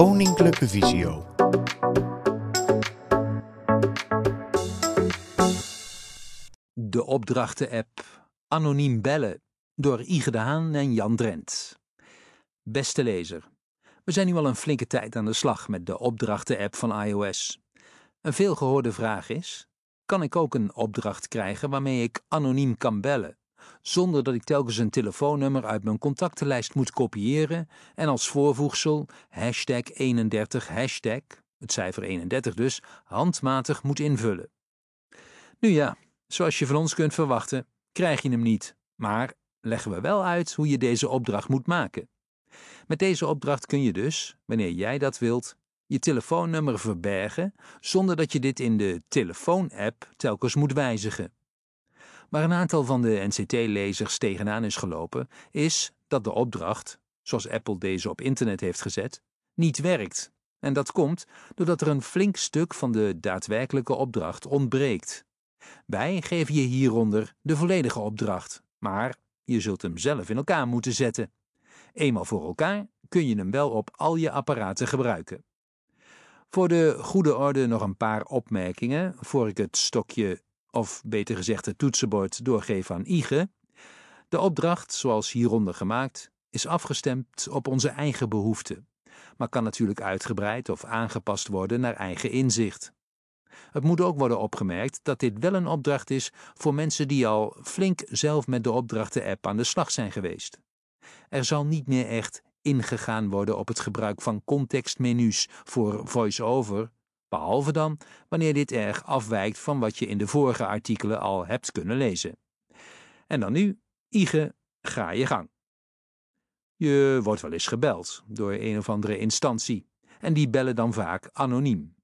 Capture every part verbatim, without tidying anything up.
Koninklijke Visio. De opdrachten-app Anoniem Bellen door Ige de Haan en Jan Drent. Beste lezer, we zijn nu al een flinke tijd aan de slag met de opdrachten-app van iOS. Een veelgehoorde vraag is: kan ik ook een opdracht krijgen waarmee ik anoniem kan bellen, zonder dat ik telkens een telefoonnummer uit mijn contactenlijst moet kopiëren en als voorvoegsel hashtag eenendertig hashtag, het cijfer eenendertig dus, handmatig moet invullen? Nu ja, zoals je van ons kunt verwachten, krijg je hem niet, maar leggen we wel uit hoe je deze opdracht moet maken. Met deze opdracht kun je dus, wanneer jij dat wilt, je telefoonnummer verbergen zonder dat je dit in de telefoon-app telkens moet wijzigen. Waar een aantal van de N C T-lezers tegenaan is gelopen, is dat de opdracht, zoals Apple deze op internet heeft gezet, niet werkt. En dat komt doordat er een flink stuk van de daadwerkelijke opdracht ontbreekt. Wij geven je hieronder de volledige opdracht, maar je zult hem zelf in elkaar moeten zetten. Eenmaal voor elkaar kun je hem wel op al je apparaten gebruiken. Voor de goede orde nog een paar opmerkingen voor ik het stokje, of beter gezegd het toetsenbord, doorgeef aan Ige. De opdracht, zoals hieronder gemaakt, is afgestemd op onze eigen behoeften, maar kan natuurlijk uitgebreid of aangepast worden naar eigen inzicht. Het moet ook worden opgemerkt dat dit wel een opdracht is voor mensen die al flink zelf met de opdrachten-app aan de slag zijn geweest. Er zal niet meer echt ingegaan worden op het gebruik van contextmenu's voor voice-over, behalve dan wanneer dit erg afwijkt van wat je in de vorige artikelen al hebt kunnen lezen. En dan nu, Ige, ga je gang. Je wordt wel eens gebeld door een of andere instantie en die bellen dan vaak anoniem.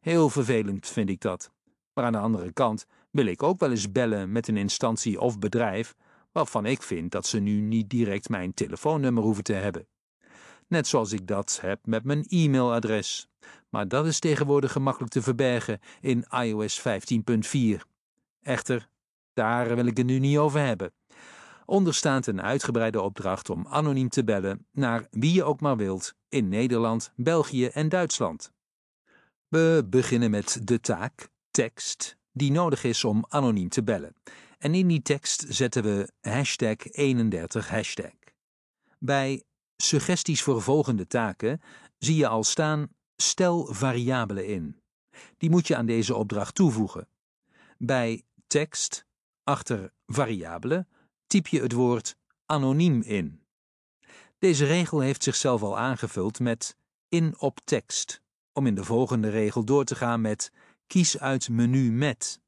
Heel vervelend vind ik dat, maar aan de andere kant wil ik ook wel eens bellen met een instantie of bedrijf waarvan ik vind dat ze nu niet direct mijn telefoonnummer hoeven te hebben. Net zoals ik dat heb met mijn e-mailadres. Maar dat is tegenwoordig gemakkelijk te verbergen in iOS vijftien punt vier. Echter, daar wil ik het nu niet over hebben. Onder staat een uitgebreide opdracht om anoniem te bellen naar wie je ook maar wilt in Nederland, België en Duitsland. We beginnen met de taak, tekst, die nodig is om anoniem te bellen. En in die tekst zetten we hashtag eenendertig hashtag. Bij suggesties voor volgende taken zie je al staan stel variabelen in. Die moet je aan deze opdracht toevoegen. Bij tekst achter variabelen typ je het woord anoniem in. Deze regel heeft zichzelf al aangevuld met in op tekst, om in de volgende regel door te gaan met kies uit menu met,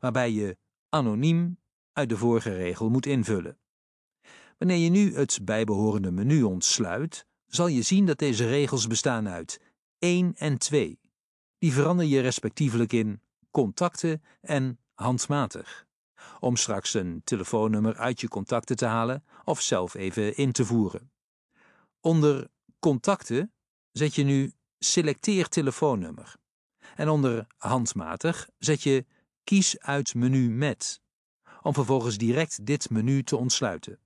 waarbij je anoniem uit de vorige regel moet invullen. Wanneer je nu het bijbehorende menu ontsluit, zal je zien dat deze regels bestaan uit één en twee. Die verander je respectievelijk in contacten en handmatig, om straks een telefoonnummer uit je contacten te halen of zelf even in te voeren. Onder contacten zet je nu selecteer telefoonnummer en onder handmatig zet je kies uit menu met, om vervolgens direct dit menu te ontsluiten.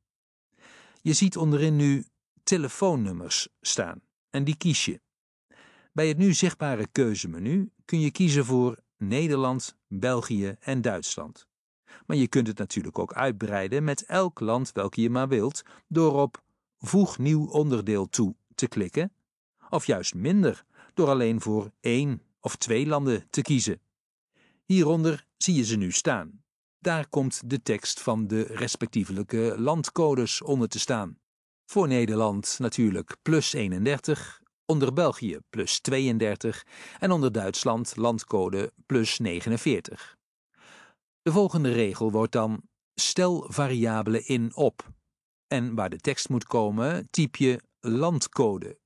Je ziet onderin nu telefoonnummers staan en die kies je. Bij het nu zichtbare keuzemenu kun je kiezen voor Nederland, België en Duitsland. Maar je kunt het natuurlijk ook uitbreiden met elk land welke je maar wilt door op voeg nieuw onderdeel toe te klikken, of juist minder door alleen voor één of twee landen te kiezen. Hieronder zie je ze nu staan. Daar komt de tekst van de respectievelijke landcodes onder te staan. Voor Nederland natuurlijk plus eenendertig, onder België plus tweeëndertig en onder Duitsland landcode plus negenenveertig. De volgende regel wordt dan stel variabelen in op. En waar de tekst moet komen, typ je landcode.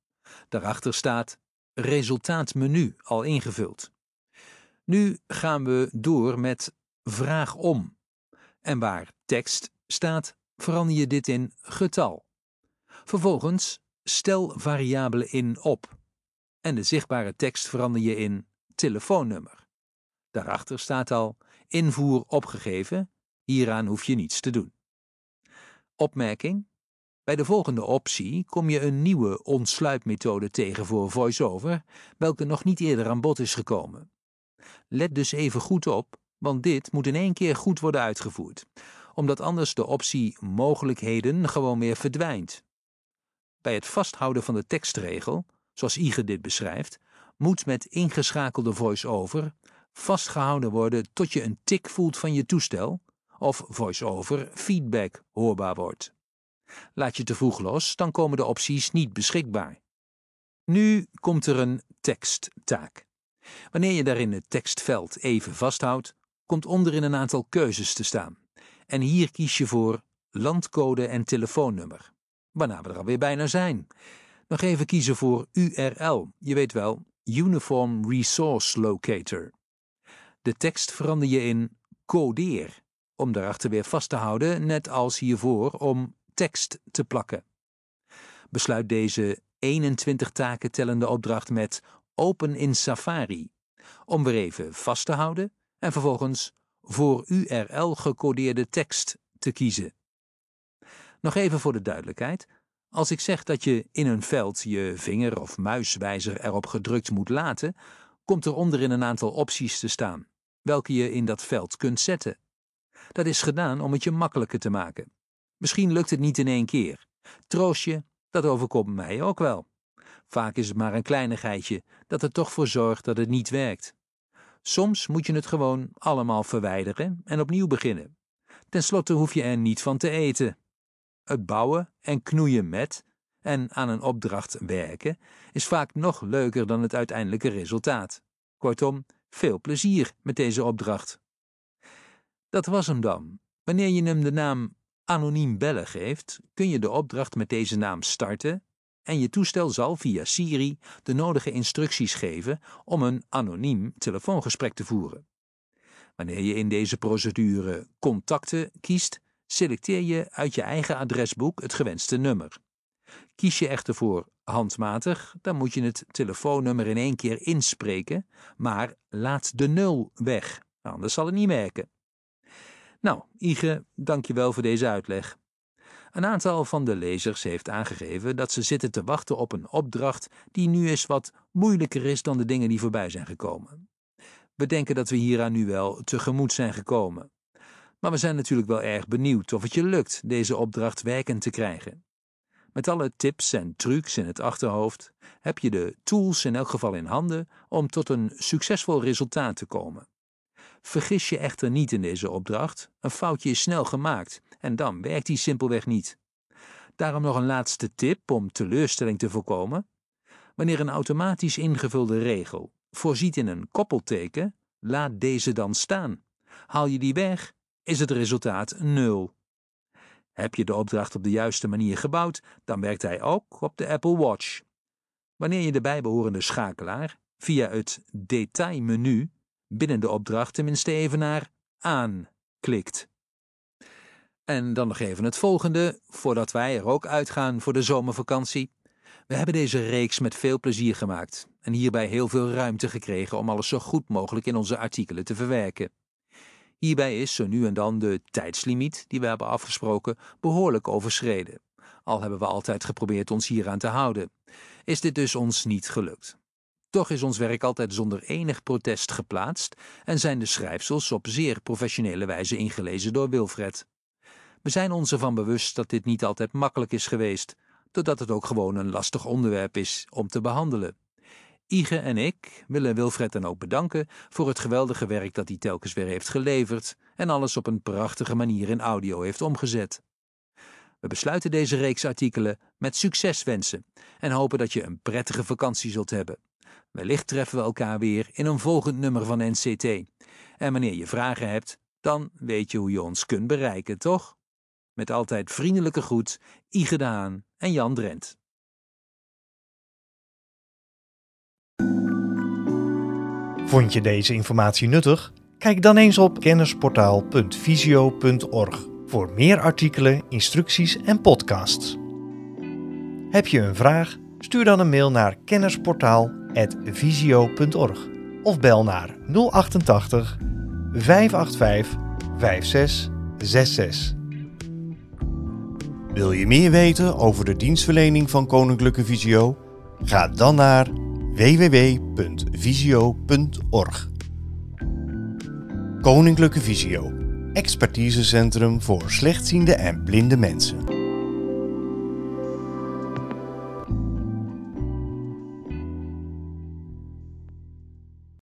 Daarachter staat resultaatmenu al ingevuld. Nu gaan we door met vraag om. En waar tekst staat, verander je dit in getal. Vervolgens stel variabelen in op. En de zichtbare tekst verander je in telefoonnummer. Daarachter staat al invoer opgegeven. Hieraan hoef je niets te doen. Opmerking: Bij de volgende optie kom je een nieuwe ontsluitmethode tegen voor VoiceOver, welke nog niet eerder aan bod is gekomen. Let dus even goed op, want dit moet in één keer goed worden uitgevoerd, omdat anders de optie mogelijkheden gewoon weer verdwijnt. Bij het vasthouden van de tekstregel, zoals Ige dit beschrijft, moet met ingeschakelde VoiceOver vastgehouden worden tot je een tik voelt van je toestel of VoiceOver feedback hoorbaar wordt. Laat je te vroeg los, dan komen de opties niet beschikbaar. Nu komt er een teksttaak. Wanneer je daarin het tekstveld even vasthoudt, komt onderin een aantal keuzes te staan. En hier kies je voor landcode en telefoonnummer, waarna we er alweer bijna zijn. Nog even kiezen voor U R L, je weet wel, Uniform Resource Locator. De tekst verander je in codeer, om daarachter weer vast te houden, net als hiervoor, om tekst te plakken. Besluit deze eenentwintig taken tellende opdracht met Open in Safari, om weer even vast te houden en vervolgens voor U R L gecodeerde tekst te kiezen. Nog even voor de duidelijkheid, als ik zeg dat je in een veld je vinger of muiswijzer erop gedrukt moet laten, komt er onderin een aantal opties te staan, welke je in dat veld kunt zetten. Dat is gedaan om het je makkelijker te maken. Misschien lukt het niet in één keer. Troost je, dat overkomt mij ook wel. Vaak is het maar een kleinigheidje dat er toch voor zorgt dat het niet werkt. Soms moet je het gewoon allemaal verwijderen en opnieuw beginnen. Ten slotte hoef je er niet van te eten. Het bouwen en knoeien met en aan een opdracht werken is vaak nog leuker dan het uiteindelijke resultaat. Kortom, veel plezier met deze opdracht. Dat was hem dan. Wanneer je hem de naam anoniem bellen geeft, kun je de opdracht met deze naam starten en je toestel zal via Siri de nodige instructies geven om een anoniem telefoongesprek te voeren. Wanneer je in deze procedure contacten kiest, selecteer je uit je eigen adresboek het gewenste nummer. Kies je echter voor handmatig, dan moet je het telefoonnummer in één keer inspreken, maar laat de nul weg, anders zal het niet werken. Nou, Ige, dank je wel voor deze uitleg. Een aantal van de lezers heeft aangegeven dat ze zitten te wachten op een opdracht die nu eens wat moeilijker is dan de dingen die voorbij zijn gekomen. We denken dat we hieraan nu wel tegemoet zijn gekomen. Maar we zijn natuurlijk wel erg benieuwd of het je lukt deze opdracht werkend te krijgen. Met alle tips en trucs in het achterhoofd heb je de tools in elk geval in handen om tot een succesvol resultaat te komen. Vergis je echter niet in deze opdracht, een foutje is snel gemaakt en dan werkt die simpelweg niet. Daarom nog een laatste tip om teleurstelling te voorkomen. Wanneer een automatisch ingevulde regel voorziet in een koppelteken, laat deze dan staan. Haal je die weg, is het resultaat nul. Heb je de opdracht op de juiste manier gebouwd, dan werkt hij ook op de Apple Watch. Wanneer je de bijbehorende schakelaar via het detailmenu binnen de opdracht tenminste even naar aan klikt. En dan nog even het volgende, voordat wij er ook uitgaan voor de zomervakantie. We hebben deze reeks met veel plezier gemaakt en hierbij heel veel ruimte gekregen om alles zo goed mogelijk in onze artikelen te verwerken. Hierbij is zo nu en dan de tijdslimiet die we hebben afgesproken behoorlijk overschreden. Al hebben we altijd geprobeerd ons hieraan te houden. Is dit dus ons niet gelukt. Toch is ons werk altijd zonder enig protest geplaatst en zijn de schrijfsels op zeer professionele wijze ingelezen door Wilfred. We zijn ons ervan bewust dat dit niet altijd makkelijk is geweest, doordat het ook gewoon een lastig onderwerp is om te behandelen. Ige en ik willen Wilfred dan ook bedanken voor het geweldige werk dat hij telkens weer heeft geleverd en alles op een prachtige manier in audio heeft omgezet. We besluiten deze reeks artikelen met succeswensen en hopen dat je een prettige vakantie zult hebben. Wellicht treffen we elkaar weer in een volgend nummer van N C T. En wanneer je vragen hebt, dan weet je hoe je ons kunt bereiken, toch? Met altijd vriendelijke groet, Ige de Haan en Jan Drent. Vond je deze informatie nuttig? Kijk dan eens op kennisportaal punt visio punt org voor meer artikelen, instructies en podcasts. Heb je een vraag? Stuur dan een mail naar kennisportaal punt visio punt org of bel naar nul acht acht vijf acht vijf vijf zes zes zes. Wil je meer weten over de dienstverlening van Koninklijke Visio? Ga dan naar w w w punt visio punt org. Koninklijke Visio, expertisecentrum voor slechtziende en blinde mensen.